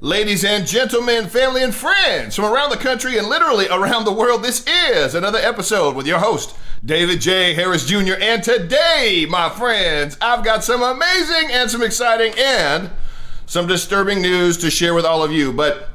Ladies and gentlemen, family and friends from around the country and literally around the world, this is another episode with your host, David J. Harris Jr. And today, my friends, I've got some amazing and some exciting and some disturbing news to share with all of you. But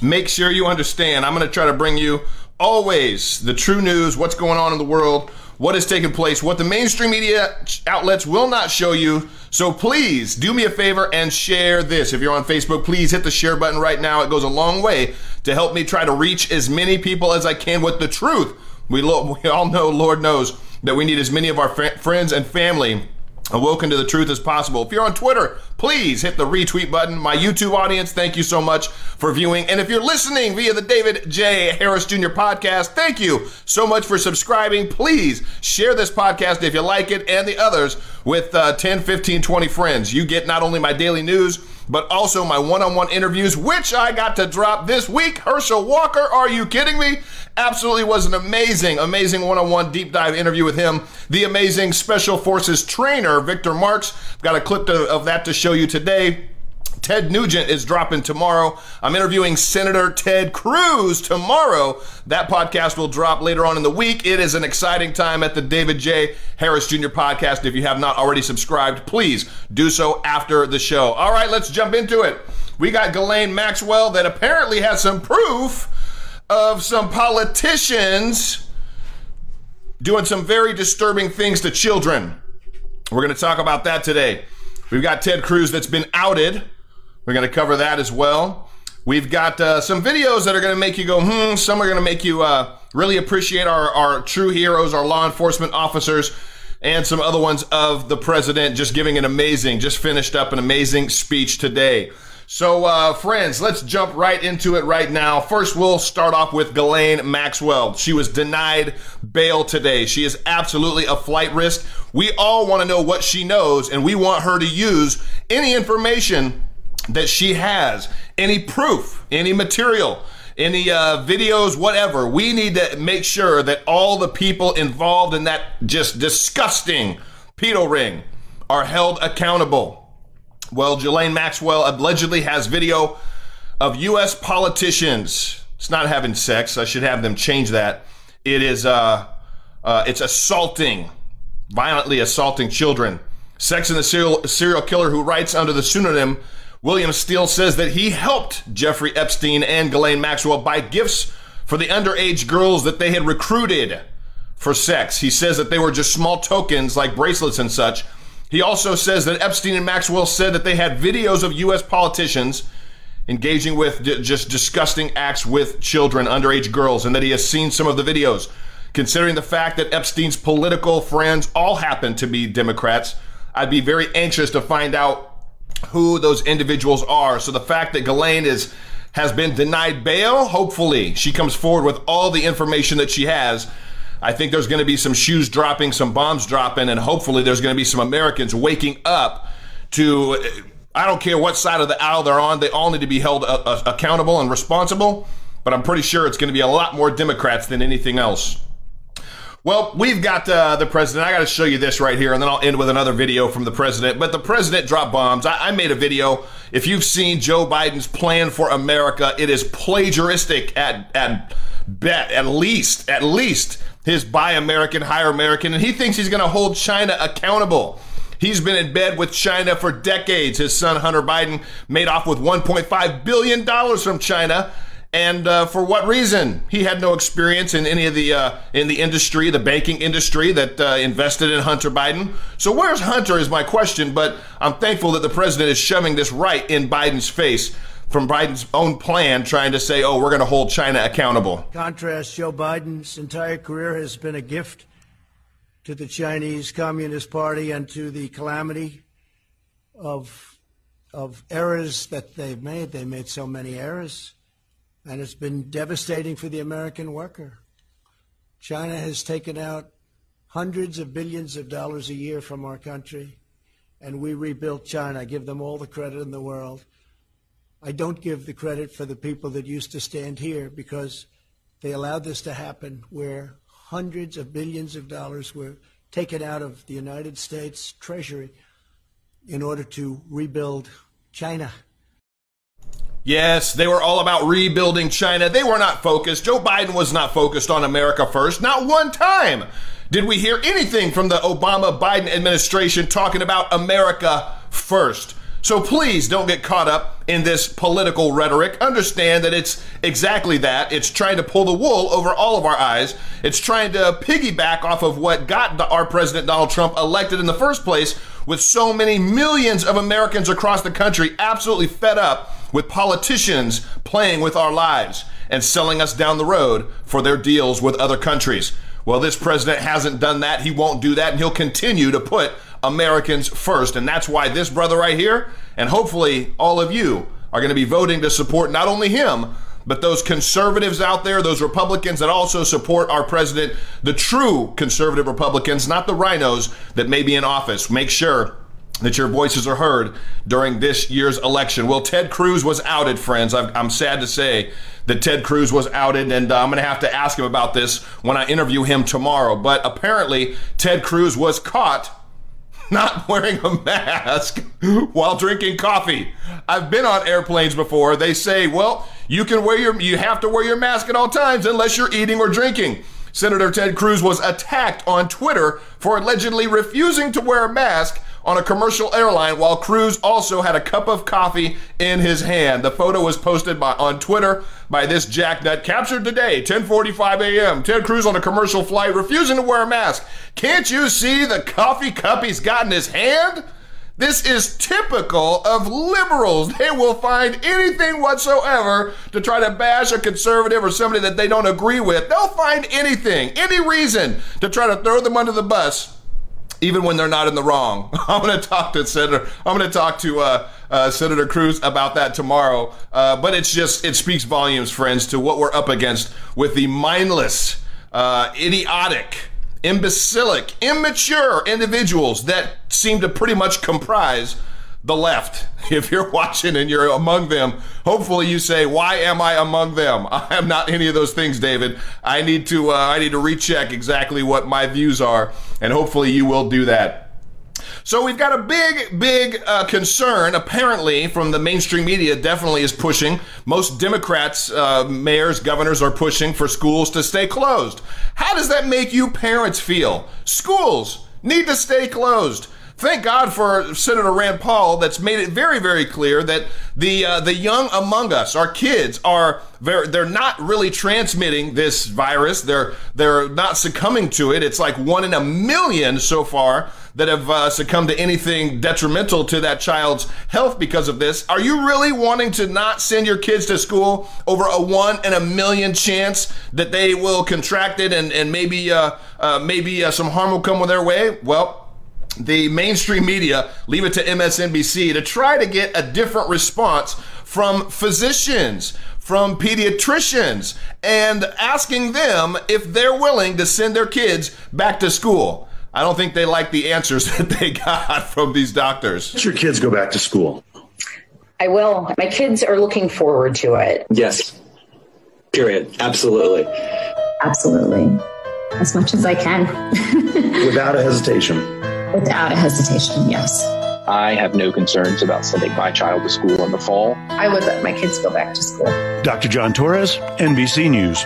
make sure you understand, I'm going to try to bring you always the true news, what's going on in the world, what is taking place, what the mainstream media outlets will not show you. So please do me a favor and share this. If you're on Facebook, please hit the share button right now. It goes a long way to help me try to reach as many people as I can with the truth. We all know, Lord knows, that we need as many of our friends and family awoken to the truth as possible. If you're on Twitter, please hit the retweet button. My YouTube audience, thank you so much for viewing. And if you're listening via the David J. Harris Jr. podcast, thank you so much for subscribing. Please share this podcast if you like it and the others with 10, 15, 20 friends. You get not only my daily news, but also my one-on-one interviews, which I got to drop this week. Herschel Walker, are you kidding me? Absolutely was an amazing, amazing one-on-one deep dive interview with him. The amazing Special Forces trainer, Victor Marks. I've got a clip of that to show you today. Ted Nugent is dropping tomorrow. I'm interviewing Senator Ted Cruz tomorrow. That podcast will drop later on in the week. It is an exciting time at the David J. Harris Jr. podcast. If you have not already subscribed, please do so after the show. All right, let's jump into it. We got Ghislaine Maxwell that apparently has some proof of some politicians doing some very disturbing things to children. We're going to talk about that today. We've got Ted Cruz that's been outed. We're going to cover that as well. We've got some videos that are going to make you go, Some are going to make you really appreciate our true heroes, our law enforcement officers, and some other ones of the president just giving an amazing, just finished up an amazing speech today. So, friends, let's jump right into it right now. First, we'll start off with Ghislaine Maxwell. She was denied bail today. She is absolutely a flight risk. We all want to know what she knows, and we want her to use any information that she has, any proof, any material, any videos, whatever. We need to make sure that all the people involved in that just disgusting pedo ring are held accountable. Well, Ghislaine Maxwell allegedly has video of U.S. politicians. It's not having sex. I should have them change that. It is, it's assaulting, violently assaulting children. Sex and the serial killer who writes under the pseudonym William Steele says that he helped Jeffrey Epstein and Ghislaine Maxwell buy gifts for the underage girls that they had recruited for sex. He says that they were just small tokens like bracelets and such. He also says that Epstein and Maxwell said that they had videos of U.S. politicians engaging with just disgusting acts with children, underage girls, and that he has seen some of the videos. Considering the fact that Epstein's political friends all happen to be Democrats, I'd be very anxious to find out who those individuals are. So the fact that Ghislaine has been denied bail, hopefully she comes forward with all the information that she has. I think there's going to be some shoes dropping, some bombs dropping, and hopefully there's going to be some Americans waking up to, I don't care what side of the aisle they're on, they all need to be held accountable and responsible, but I'm pretty sure it's going to be a lot more Democrats than anything else. Well, we've got the president. I got to show you this right here, and then I'll end with another video from the president. But the president dropped bombs. I made a video. If you've seen Joe Biden's plan for America, it is plagiaristic at least his buy American, hire American. And he thinks he's going to hold China accountable. He's been in bed with China for decades. His son, Hunter Biden, made off with $1.5 billion from China. And for what reason? He had no experience in any of the in the industry, the banking industry that invested in Hunter Biden. So where's Hunter is my question, but I'm thankful that the president is shoving this right in Biden's face from Biden's own plan, trying to say, oh, we're going to hold China accountable. Contrast, Joe Biden's entire career has been a gift to the Chinese Communist Party and to the calamity of errors that they've made. They made so many errors. And it's been devastating for the American worker. China has taken out hundreds of billions of dollars a year from our country, and we rebuilt China. I give them all the credit in the world. I don't give the credit for the people that used to stand here because they allowed this to happen, where hundreds of billions of dollars were taken out of the United States Treasury in order to rebuild China. Yes, they were all about rebuilding China. They were not focused. Joe Biden was not focused on America first. Not one time did we hear anything from the Obama-Biden administration talking about America first. So please don't get caught up in this political rhetoric. Understand that it's exactly that. It's trying to pull the wool over all of our eyes. It's trying to piggyback off of what got our president, Donald Trump, elected in the first place, with so many millions of Americans across the country absolutely fed up with politicians playing with our lives and selling us down the road for their deals with other countries. Well, this president hasn't done that. He won't do that, and he'll continue to put Americans first. And that's why this brother right here, and hopefully all of you, are going to be voting to support not only him, but those conservatives out there, those Republicans that also support our president, the true conservative Republicans, not the rhinos that may be in office. Make sure that your voices are heard during this year's election. Well, Ted Cruz was outed, friends. I'm sad to say that Ted Cruz was outed, and I'm going to have to ask him about this when I interview him tomorrow. But apparently, Ted Cruz was caught not wearing a mask while drinking coffee. I've been on airplanes before. They say, well, you have to wear your mask at all times unless you're eating or drinking. Senator Ted Cruz was attacked on Twitter for allegedly refusing to wear a mask on a commercial airline while Cruz also had a cup of coffee in his hand. The photo was posted on Twitter by this jacknut. Captured today, 10:45 a.m. Ted Cruz on a commercial flight refusing to wear a mask. Can't you see the coffee cup he's got in his hand? This is typical of liberals. They will find anything whatsoever to try to bash a conservative or somebody that they don't agree with. They'll find anything, any reason to try to throw them under the bus, even when they're not in the wrong. I'm going to talk to Senator Cruz about that tomorrow. But it speaks volumes, friends, to what we're up against with the mindless, idiotic, imbecilic, immature individuals that seem to pretty much comprise the left. If you're watching and you're among them, hopefully you say, why am I among them? I am not any of those things, David. I need to recheck exactly what my views are, and hopefully you will do that. So we've got a big concern, apparently, from the mainstream media. Definitely is pushing. Most Democrats, mayors, governors are pushing for schools to stay closed. How does that make you parents feel? Schools need to stay closed. Thank God for Senator Rand Paul, that's made it very, very clear that the young among us, our kids, they're not really transmitting this virus. They're not succumbing to it. It's like 1 in a million so far that have succumbed to anything detrimental to that child's health because of this. Are you really wanting to not send your kids to school over a 1 in a million chance that they will contract it and maybe some harm will come their way? Well, the mainstream media leave it to MSNBC to try to get a different response from physicians, from pediatricians, and asking them if they're willing to send their kids back to school. I don't think they like the answers that they got from these doctors. Let your kids go back to school. I will. My kids are looking forward to it. Yes. Period. Absolutely. Absolutely. As much as I can. Without a hesitation. Without a hesitation, yes. I have no concerns about sending my child to school in the fall. I would let my kids go back to school. Dr. John Torres, NBC News.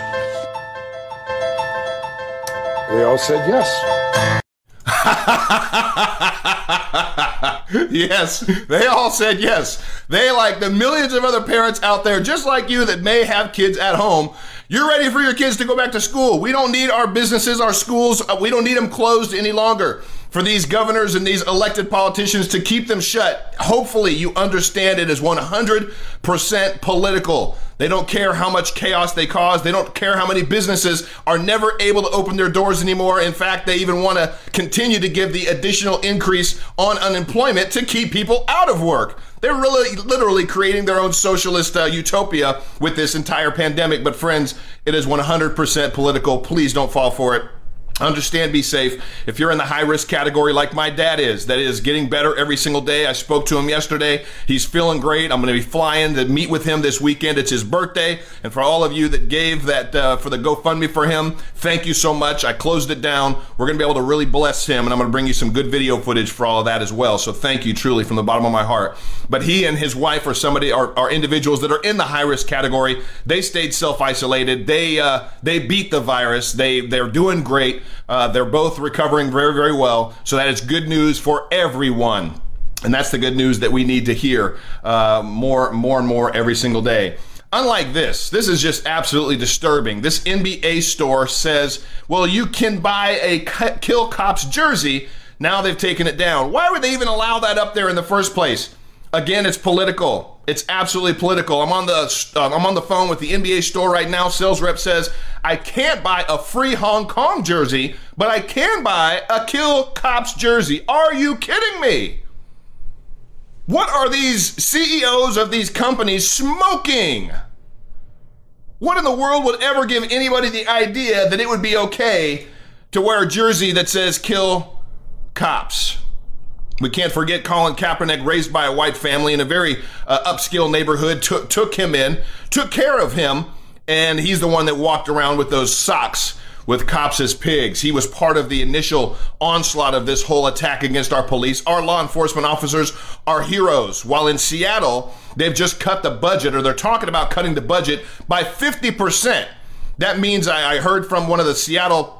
They all said yes. Yes, they all said yes. They, like the millions of other parents out there, just like you, that may have kids at home. You're ready for your kids to go back to school. We don't need our businesses, our schools. We don't need them closed any longer. For these governors and these elected politicians to keep them shut, hopefully you understand it is 100% political. They don't care how much chaos they cause. They don't care how many businesses are never able to open their doors anymore. In fact, they even want to continue to give the additional increase on unemployment to keep people out of work. They're really literally creating their own socialist utopia with this entire pandemic. But friends, it is 100% political. Please don't fall for it. Understand, be safe. If you're in the high-risk category like my dad is, that is getting better every single day. I spoke to him yesterday. He's feeling great. I'm going to be flying to meet with him this weekend. It's his birthday. And for all of you that gave that for the GoFundMe for him, thank you so much. I closed it down. We're going to be able to really bless him, and I'm going to bring you some good video footage for all of that as well. So thank you truly from the bottom of my heart. But he and his wife or somebody are individuals that are in the high-risk category. They stayed self-isolated. They beat the virus. They're doing great. They're both recovering very, very well. So that is good news for everyone. And that's the good news that we need to hear more and more every single day. Unlike this is just absolutely disturbing. This NBA store says, well, you can buy a Kill Cops jersey. Now they've taken it down. Why would they even allow that up there in the first place? Again, it's political. It's absolutely political. I'm on the phone with the NBA store right now. Sales rep says, I can't buy a free Hong Kong jersey, but I can buy a Kill Cops jersey. Are you kidding me? What are these CEOs of these companies smoking? What in the world would ever give anybody the idea that it would be okay to wear a jersey that says Kill Cops? We can't forget Colin Kaepernick, raised by a white family in a very upscale neighborhood, took him in, took care of him, and he's the one that walked around with those socks with cops as pigs. He was part of the initial onslaught of this whole attack against our police. Our law enforcement officers are heroes. While in Seattle, they've just cut the budget, or they're talking about cutting the budget by 50%. That means I heard from one of the Seattle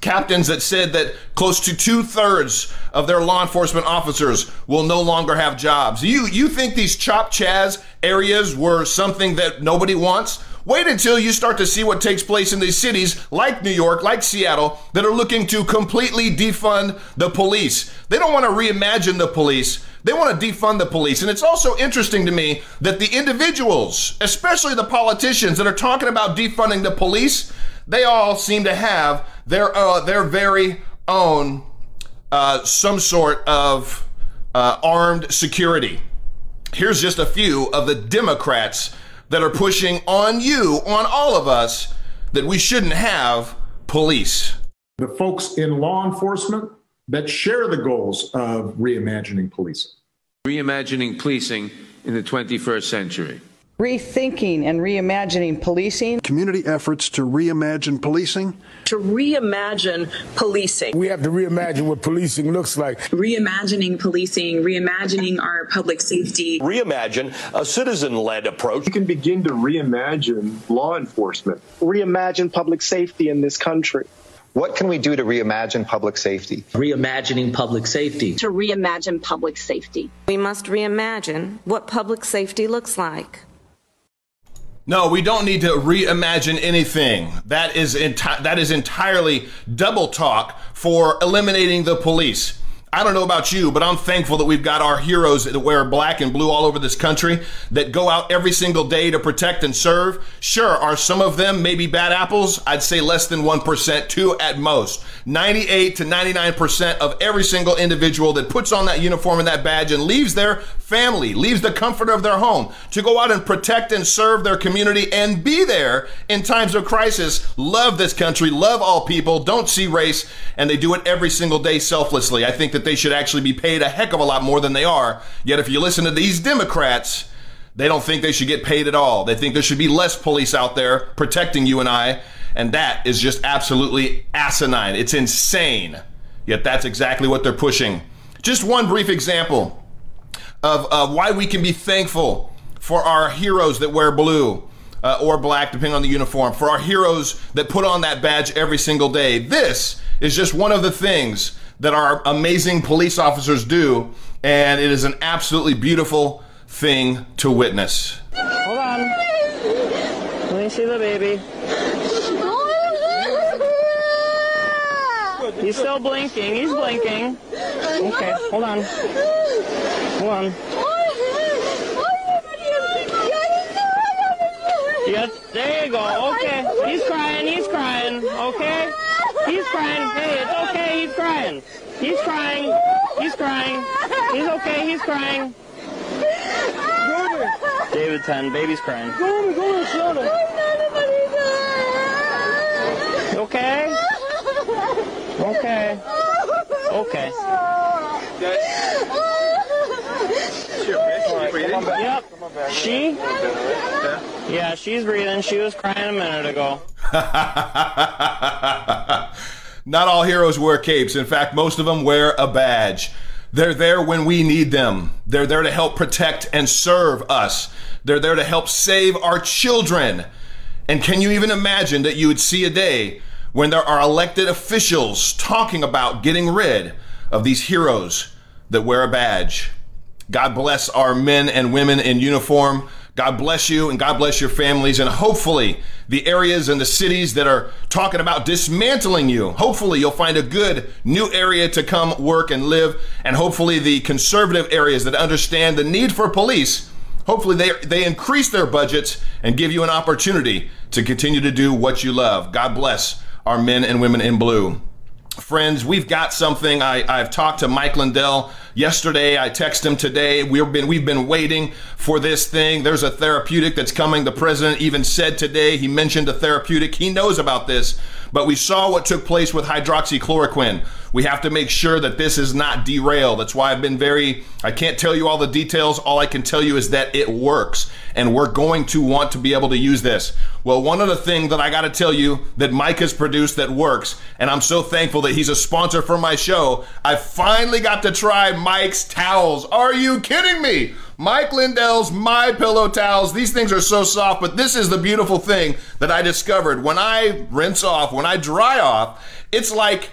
captains that said that close to 2/3 of their law enforcement officers will no longer have jobs. You think these Chop Chaz areas were something that nobody wants? Wait until you start to see what takes place in these cities like New York, like Seattle, that are looking to completely defund the police. They don't want to reimagine the police. They want to defund the police. And it's also interesting to me that the individuals, especially the politicians that are talking about defunding the police, they all seem to have their very own some sort of armed security. Here's just a few of the Democrats that are pushing on you, on all of us, that we shouldn't have police. The folks in law enforcement that share the goals of reimagining policing. Reimagining policing in the 21st century. Rethinking and reimagining policing. Community efforts to reimagine policing. To reimagine policing. We have to reimagine what policing looks like. Reimagining policing, reimagining our public safety. Reimagine a citizen-led approach. You can begin to reimagine law enforcement. Reimagine public safety in this country. What can we do to reimagine public safety? Reimagining public safety. To reimagine public safety. We must reimagine what public safety looks like. No, we don't need to reimagine anything. That is entirely double talk for eliminating the police. I don't know about you, but I'm thankful that we've got our heroes that wear black and blue all over this country that go out every single day to protect and serve. Sure, are some of them maybe bad apples? I'd say less than 1%, 2 at most. 98 to 99% of every single individual that puts on that uniform and that badge and leaves their family, leaves the comfort of their home to go out and protect and serve their community and be there in times of crisis. Love this country, love all people, don't see race, and they do it every single day selflessly. I think that they should actually be paid a heck of a lot more than they are. Yet if you listen to these Democrats, they don't think they should get paid at all. They think there should be less police out there protecting you and I, and that is just absolutely asinine. It's insane. Yet that's exactly what they're pushing. Just one brief example of why we can be thankful for our heroes that wear blue or black, depending on the uniform, for our heroes that put on that badge every single day. This is just one of the things that our amazing police officers do, and it is an absolutely beautiful thing to witness. Hold on. Let me see the baby. He's still blinking. He's blinking. Okay, hold on. Hold on. Yes, there you go. Okay. He's crying. He's crying. Okay. He's crying. Hey, it's okay. He's crying. He's crying. He's crying. He's okay. He's crying. David's son. Baby's crying. Go to the shoulder. Okay? Okay. Okay. Yep. She? Yeah, she's breathing. She was crying a minute ago. Not all heroes wear capes. In fact, most of them wear a badge. They're there when we need them. They're there to help protect and serve us. They're there to help save our children. And can you even imagine that you would see a day when there are elected officials talking about getting rid of these heroes that wear a badge? God bless our men and women in uniform. God bless you and God bless your families. And hopefully the areas and the cities that are talking about dismantling you, hopefully you'll find a good new area to come work and live. And hopefully the conservative areas that understand the need for police, hopefully they increase their budgets and give you an opportunity to continue to do what you love. God bless our men and women in blue. Friends, we've got something. I've talked to Mike Lindell yesterday. I texted him today. We've been waiting for this thing. There's a therapeutic that's coming. The president even said today, he mentioned a therapeutic. He knows about this, but we saw what took place with hydroxychloroquine. We have to make sure that this is not derailed. That's why I've been I can't tell you all the details. All I can tell you is that it works, and we're going to want to be able to use this. Well, one other thing that I got to tell you that Mike has produced that works, and I'm so thankful that he's a sponsor for my show, I finally got to try Mike's towels. Are you kidding me? Mike Lindell's MyPillow towels. These things are so soft, but this is the beautiful thing that I discovered. When I rinse off, when I dry off, it's like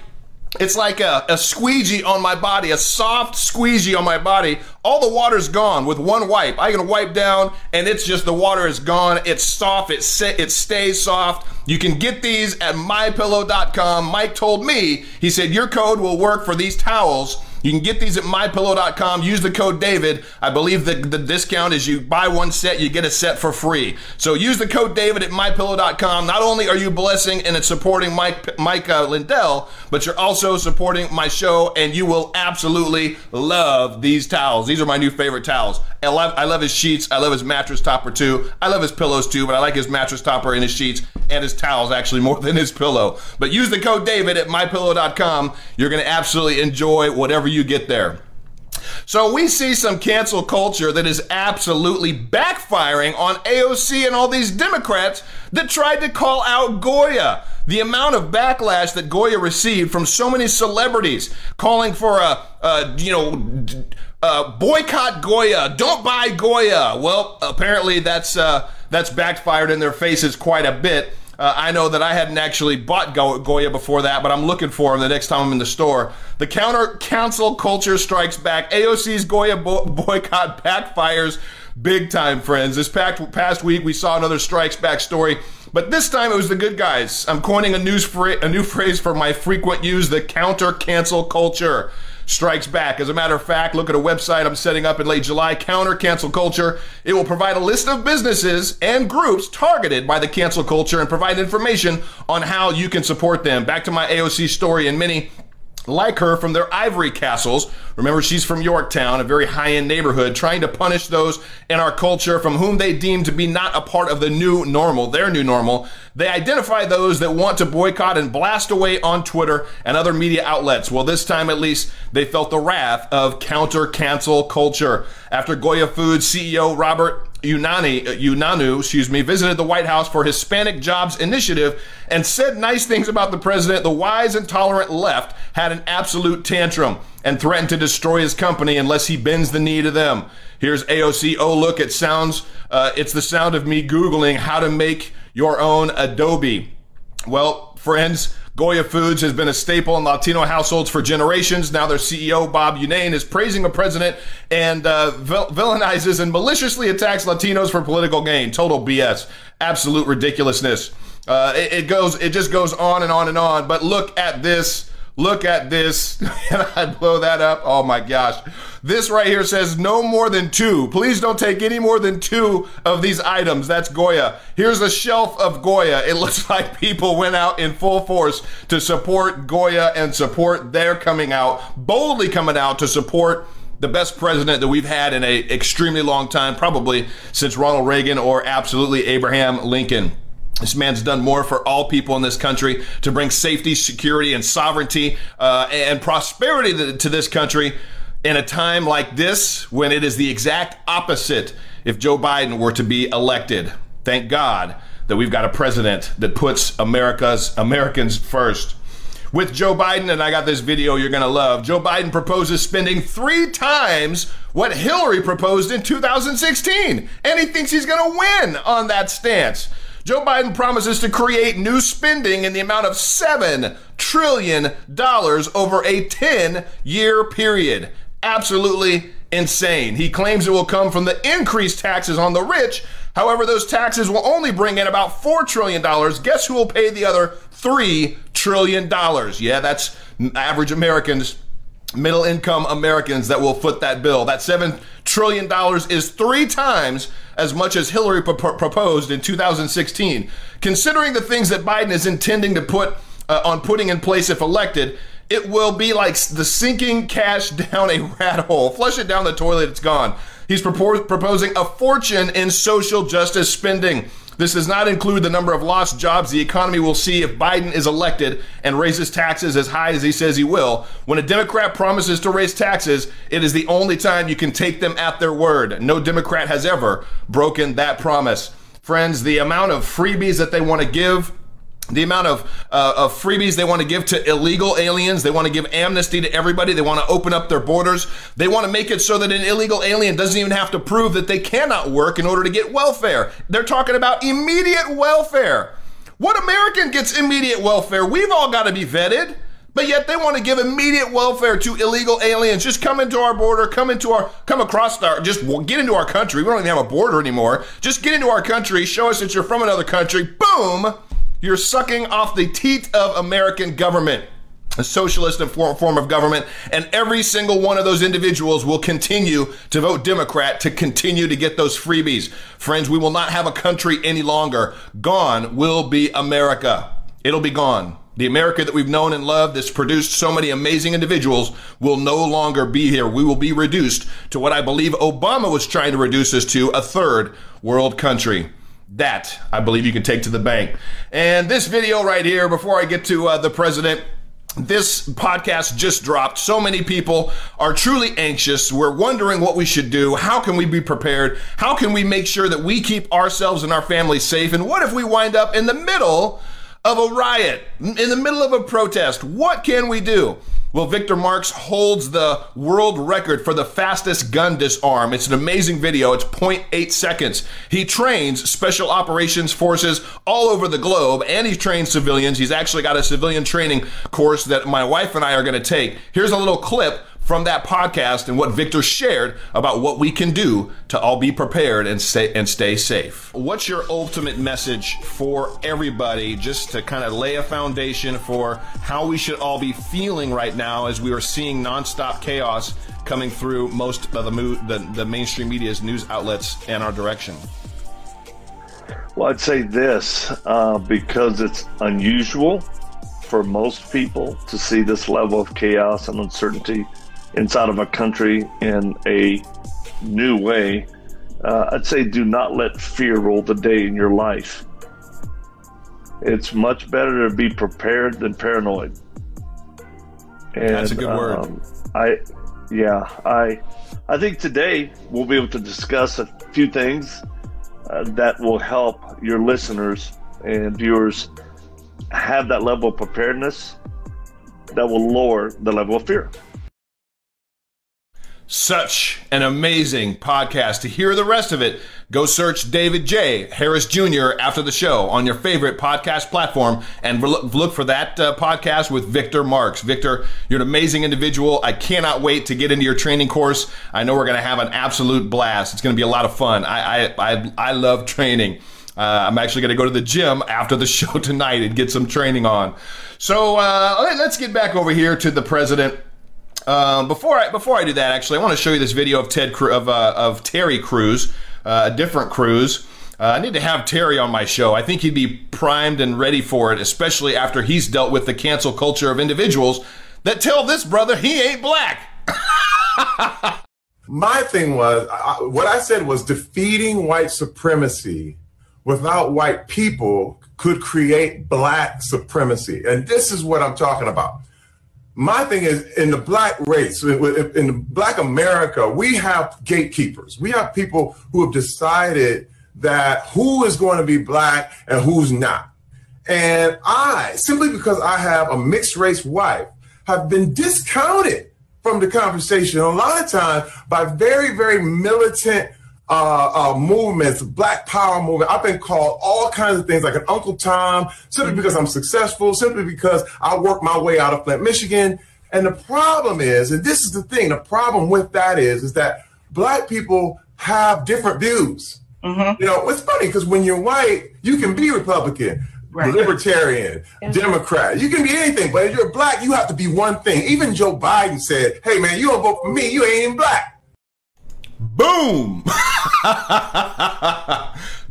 a squeegee on my body, a soft squeegee on my body. All the water's gone with one wipe. I can wipe down and it's just the water is gone. It's soft. It stays soft. You can get these at MyPillow.com. Mike told me, he said, your code will work for these towels. You can get these at MyPillow.com. Use the code David. I believe the discount is you buy one set, you get a set for free. So use the code David at MyPillow.com. Not only are you blessing and it's supporting Mike Lindell, but you're also supporting my show, and you will absolutely love these towels. These are my new favorite towels. I love his sheets. I love his mattress topper too. I love his pillows too, but I like his mattress topper and his sheets and his towels actually more than his pillow. But use the code David at MyPillow.com. You're going to absolutely enjoy whatever you get there. So we see some cancel culture that is absolutely backfiring on AOC and all these Democrats that tried to call out Goya. The amount of backlash that Goya received from so many celebrities calling for boycott Goya, don't buy Goya. Well, apparently that's backfired in their faces quite a bit. I know that I hadn't actually bought Goya before that, but I'm looking for him the next time I'm in the store. The cancel culture strikes back. AOC's Goya boycott backfires big time, friends. This past week, we saw another strikes back story, but this time it was the good guys. I'm coining a new phrase for my frequent use, the counter-cancel culture strikes back. As a matter of fact, look at a website I'm setting up in late July, Counter Cancel Culture. It will provide a list of businesses and groups targeted by the cancel culture and provide information on how you can support them. Back to my AOC story, and many like her from their ivory castles. Remember, she's from Yorktown, a very high-end neighborhood, trying to punish those in our culture from whom they deem to be not a part of the new normal, their new normal. They identify those that want to boycott and blast away on Twitter and other media outlets. Well, this time at least, they felt the wrath of counter-cancel culture. After Goya Foods CEO Robert Unanue, visited the White House for Hispanic Jobs Initiative and said nice things about the president, the wise and tolerant left had an absolute tantrum and threatened to destroy his company unless he bends the knee to them. Here's AOC. Oh, look, it sounds, it's the sound of me Googling how to make your own Adobe. Well, friends, Goya Foods has been a staple in Latino households for generations. Now their CEO, Bob Unanue, is praising a president and villainizes and maliciously attacks Latinos for political gain. Total BS. Absolute ridiculousness. It just goes on and on and on. But look at this. Look at this. And I blow that up. Oh my gosh. This right here says no more than two. Please don't take any more than two of these items. That's Goya. Here's a shelf of Goya. It looks like people went out in full force to support Goya and support their coming out, boldly coming out to support the best president that we've had in an extremely long time, probably since Ronald Reagan or absolutely Abraham Lincoln. This man's done more for all people in this country to bring safety, security, and sovereignty and prosperity to this country in a time like this when it is the exact opposite if Joe Biden were to be elected. Thank God that we've got a president that puts Americans first. With Joe Biden, and I got this video you're going to love, Joe Biden proposes spending 3 times what Hillary proposed in 2016. And he thinks he's going to win on that stance. Joe Biden promises to create new spending in the amount of $7 trillion over a 10-year period. Absolutely insane. He claims it will come from the increased taxes on the rich. However, those taxes will only bring in about $4 trillion. Guess who will pay the other $3 trillion? Yeah, that's average Americans, middle income Americans that will foot that bill. That $7 trillion is 3 times as much as Hillary proposed in 2016. Considering the things that Biden is intending to put in place if elected, it will be like the sinking cash down a rat hole. Flush it down the toilet, it's gone. He's proposing a fortune in social justice spending. This does not include the number of lost jobs the economy will see if Biden is elected and raises taxes as high as he says he will. When a Democrat promises to raise taxes, it is the only time you can take them at their word. No Democrat has ever broken that promise. Friends, the amount of freebies that they want to give, the amount of freebies they want to give to illegal aliens. They want to give amnesty to everybody. They want to open up their borders. They want to make it so that an illegal alien doesn't even have to prove that they cannot work in order to get welfare. They're talking about immediate welfare. What American gets immediate welfare? We've all got to be vetted, but yet they want to give immediate welfare to illegal aliens. Just come into our border, just get into our country. We don't even have a border anymore. Just get into our country, show us that you're from another country. Boom! You're sucking off the teat of American government, a socialist form of government, and every single one of those individuals will continue to vote Democrat to continue to get those freebies. Friends, we will not have a country any longer. Gone will be America. It'll be gone. The America that we've known and loved that's produced so many amazing individuals will no longer be here. We will be reduced to what I believe Obama was trying to reduce us to, a third world country. That, I believe, you can take to the bank. And this video right here, before I get to the president, this podcast just dropped. So many people are truly anxious. We're wondering what we should do. How can we be prepared? How can we make sure that we keep ourselves and our families safe? And what if we wind up in the middle of a riot, in the middle of a protest? What can we do? Well, Victor Marks holds the world record for the fastest gun disarm. It's an amazing video. It's 0.8 seconds. He trains special operations forces all over the globe, and he trains civilians. He's actually got a civilian training course that my wife and I are going to take. Here's a little clip from that podcast and what Victor shared about what we can do to all be prepared and stay safe. What's your ultimate message for everybody, just to kind of lay a foundation for how we should all be feeling right now as we are seeing nonstop chaos coming through most of the mainstream media's news outlets and our direction? Well, I'd say this, because it's unusual for most people to see this level of chaos and uncertainty inside of a country in a new way, I'd say do not let fear rule the day in your life. It's much better to be prepared than paranoid. And that's a good word. I think today we'll be able to discuss a few things that will help your listeners and viewers have that level of preparedness that will lower the level of fear. Such an amazing podcast. To hear the rest of it, go search David J. Harris Jr. after the show on your favorite podcast platform and look for that podcast with Victor Marks. Victor, you're an amazing individual. I cannot wait to get into your training course. I know we're going to have an absolute blast. It's going to be a lot of fun. I love training. I'm actually going to go to the gym after the show tonight and get some training on. So let's get back over here to the president. Before I do that, actually, I want to show you this video of Terry Crews, a different Crews. I need to have Terry on my show. I think he'd be primed and ready for it, especially after he's dealt with the cancel culture of individuals that tell this brother he ain't black. My thing was, what I said was defeating white supremacy without white people could create black supremacy. And this is what I'm talking about. My thing is, in the black race, in black America, we have gatekeepers. We have people who have decided that who is going to be black and who's not. And I, simply because I have a mixed race wife, have been discounted from the conversation a lot of times by very, very militant movements, Black Power movement. I've been called all kinds of things like an Uncle Tom, simply because I'm successful, simply because I work my way out of Flint, Michigan. And the problem is, and this is the thing, the problem with that is that black people have different views. Mm-hmm. You know, it's funny because when you're white, you can be Republican, right, libertarian, yeah, Democrat. You can be anything, but if you're black, you have to be one thing. Even Joe Biden said, hey, man, you don't vote for me, you ain't even black. Boom!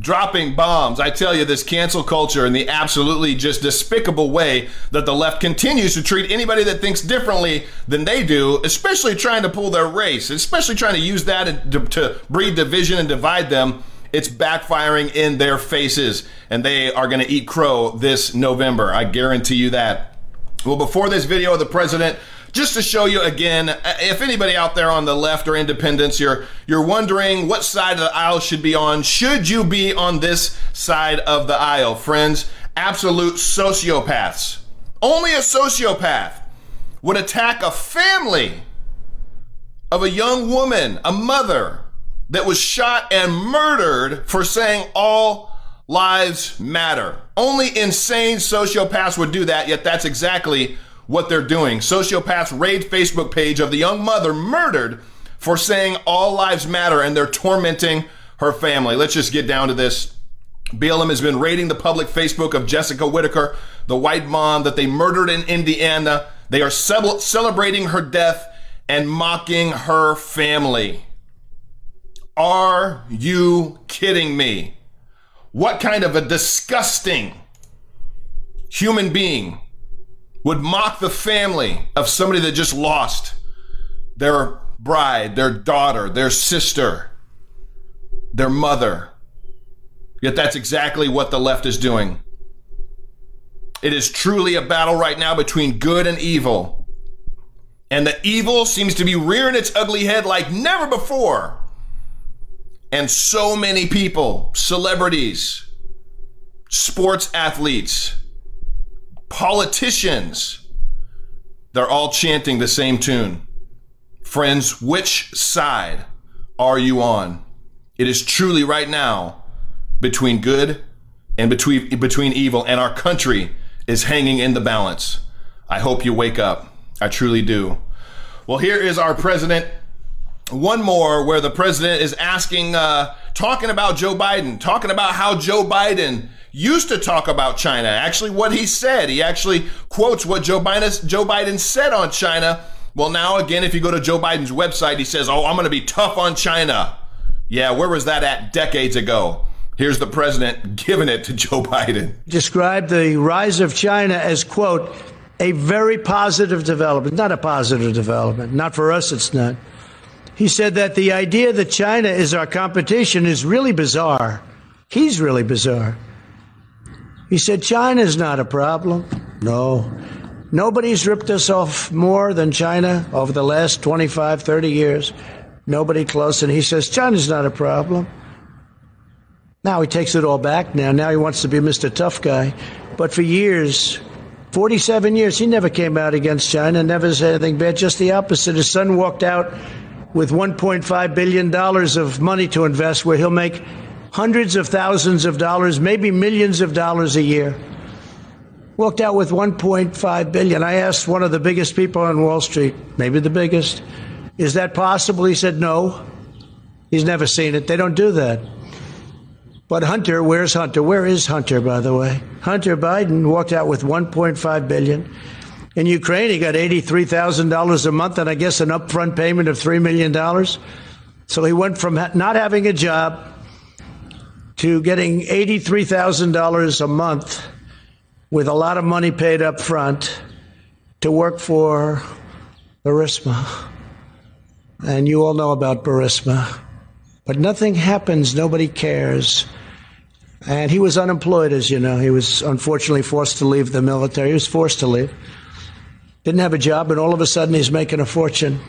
Dropping bombs. I tell you, this cancel culture and the absolutely just despicable way that the left continues to treat anybody that thinks differently than they do, especially trying to pull their race, especially trying to use that to breed division and divide them. It's backfiring in their faces, and they are going to eat crow this November. I guarantee you that. Well, before this video of the president, just to show you again, if anybody out there on the left or independents, you're wondering what side of the aisle should be on, should you be on this side of the aisle? Friends, absolute sociopaths. Only a sociopath would attack a family of a young woman, a mother, that was shot and murdered for saying all lives matter. Only insane sociopaths would do that, yet that's exactly what they're doing. Sociopaths raid Facebook page of the young mother murdered for saying all lives matter, and they're tormenting her family. Let's just get down to this. BLM has been raiding the public Facebook of Jessica Whitaker, the white mom that they murdered in Indiana. They are celebrating her death and mocking her family. Are you kidding me? What kind of a disgusting human being would mock the family of somebody that just lost their bride, their daughter, their sister, their mother? Yet that's exactly what the left is doing. It is truly a battle right now between good and evil. And the evil seems to be rearing its ugly head like never before. And so many people, celebrities, sports athletes, politicians, they're all chanting the same tune. Friends, which side are you on? It is truly right now between good and between evil, and our country is hanging in the balance. I hope you wake up. I truly do. Well, here is our president. One more where the president is asking, talking about Joe Biden, talking about how Joe Biden used to talk about China. Actually, what he said, he actually quotes what Joe Biden said on China. Well, now, again, if you go to Joe Biden's website, he says, oh, I'm going to be tough on China. Yeah, where was that at decades ago? Here's the president giving it to Joe Biden. Described the rise of China as, quote, a very positive development. Not a positive development. Not for us, it's not. He said that the idea that China is our competition is really bizarre. He's really bizarre. He said, China's not a problem. No. Nobody's ripped us off more than China over the last 25, 30 years. Nobody close. And he says, China's not a problem. Now he takes it all back now. Now he wants to be Mr. Tough Guy. But for years, 47 years, he never came out against China, never said anything bad, just the opposite. His son walked out with $1.5 billion of money to invest where he'll make hundreds of thousands of dollars, maybe millions of dollars a year. Walked out with $1.5 billion. I asked one of the biggest people on Wall Street, maybe the biggest, is that possible? He said, no. He's never seen it. They don't do that. But Hunter, where's Hunter? Where is Hunter, by the way? Hunter Biden walked out with $1.5 billion. In Ukraine, he got $83,000 a month and I guess an upfront payment of $3 million. So he went from not having a job to getting $83,000 a month with a lot of money paid up front to work for Burisma. And you all know about Burisma. But nothing happens. Nobody cares. And he was unemployed, as you know. He was unfortunately forced to leave the military. He was forced to leave. Didn't have a job, and all of a sudden he's making a fortune.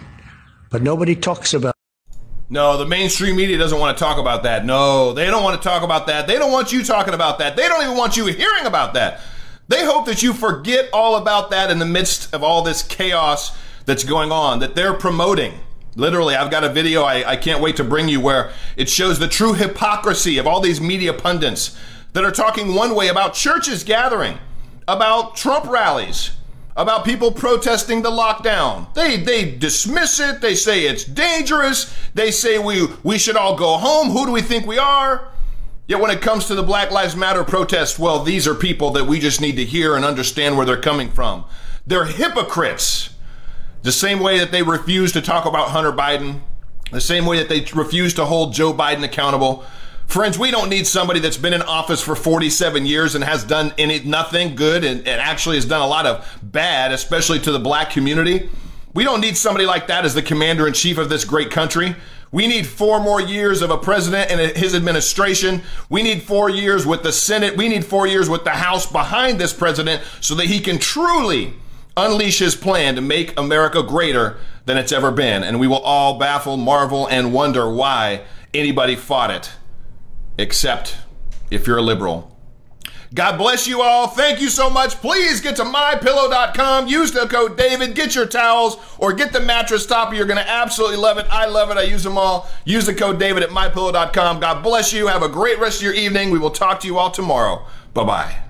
But nobody talks about it. No, the mainstream media doesn't want to talk about that. No, they don't want to talk about that. They don't want you talking about that. They don't even want you hearing about that. They hope that you forget all about that in the midst of all this chaos that's going on, that they're promoting. Literally, I've got a video I can't wait to bring you where it shows the true hypocrisy of all these media pundits that are talking one way about churches gathering, about Trump rallies, about people protesting the lockdown. They dismiss it. They say it's dangerous. They say we should all go home. Who do we think we are? Yet when it comes to the Black Lives Matter protests, well, these are people that we just need to hear and understand where they're coming from. They're hypocrites. The same way that they refuse to talk about Hunter Biden, the same way that they refuse to hold Joe Biden accountable. Friends, we don't need somebody that's been in office for 47 years and has done nothing good and actually has done a lot of bad, especially to the black community. We don't need somebody like that as the commander-in-chief of this great country. We need 4 more years of a president and his administration. We need 4 years with the Senate. We need 4 years with the House behind this president so that he can truly unleash his plan to make America greater than it's ever been. And we will all baffle, marvel, and wonder why anybody fought it, except if you're a liberal. God bless you all. Thank you so much. Please get to MyPillow.com. Use the code David. Get your towels or get the mattress topper. You're going to absolutely love it. I love it. I use them all. Use the code David at MyPillow.com. God bless you. Have a great rest of your evening. We will talk to you all tomorrow. Bye-bye.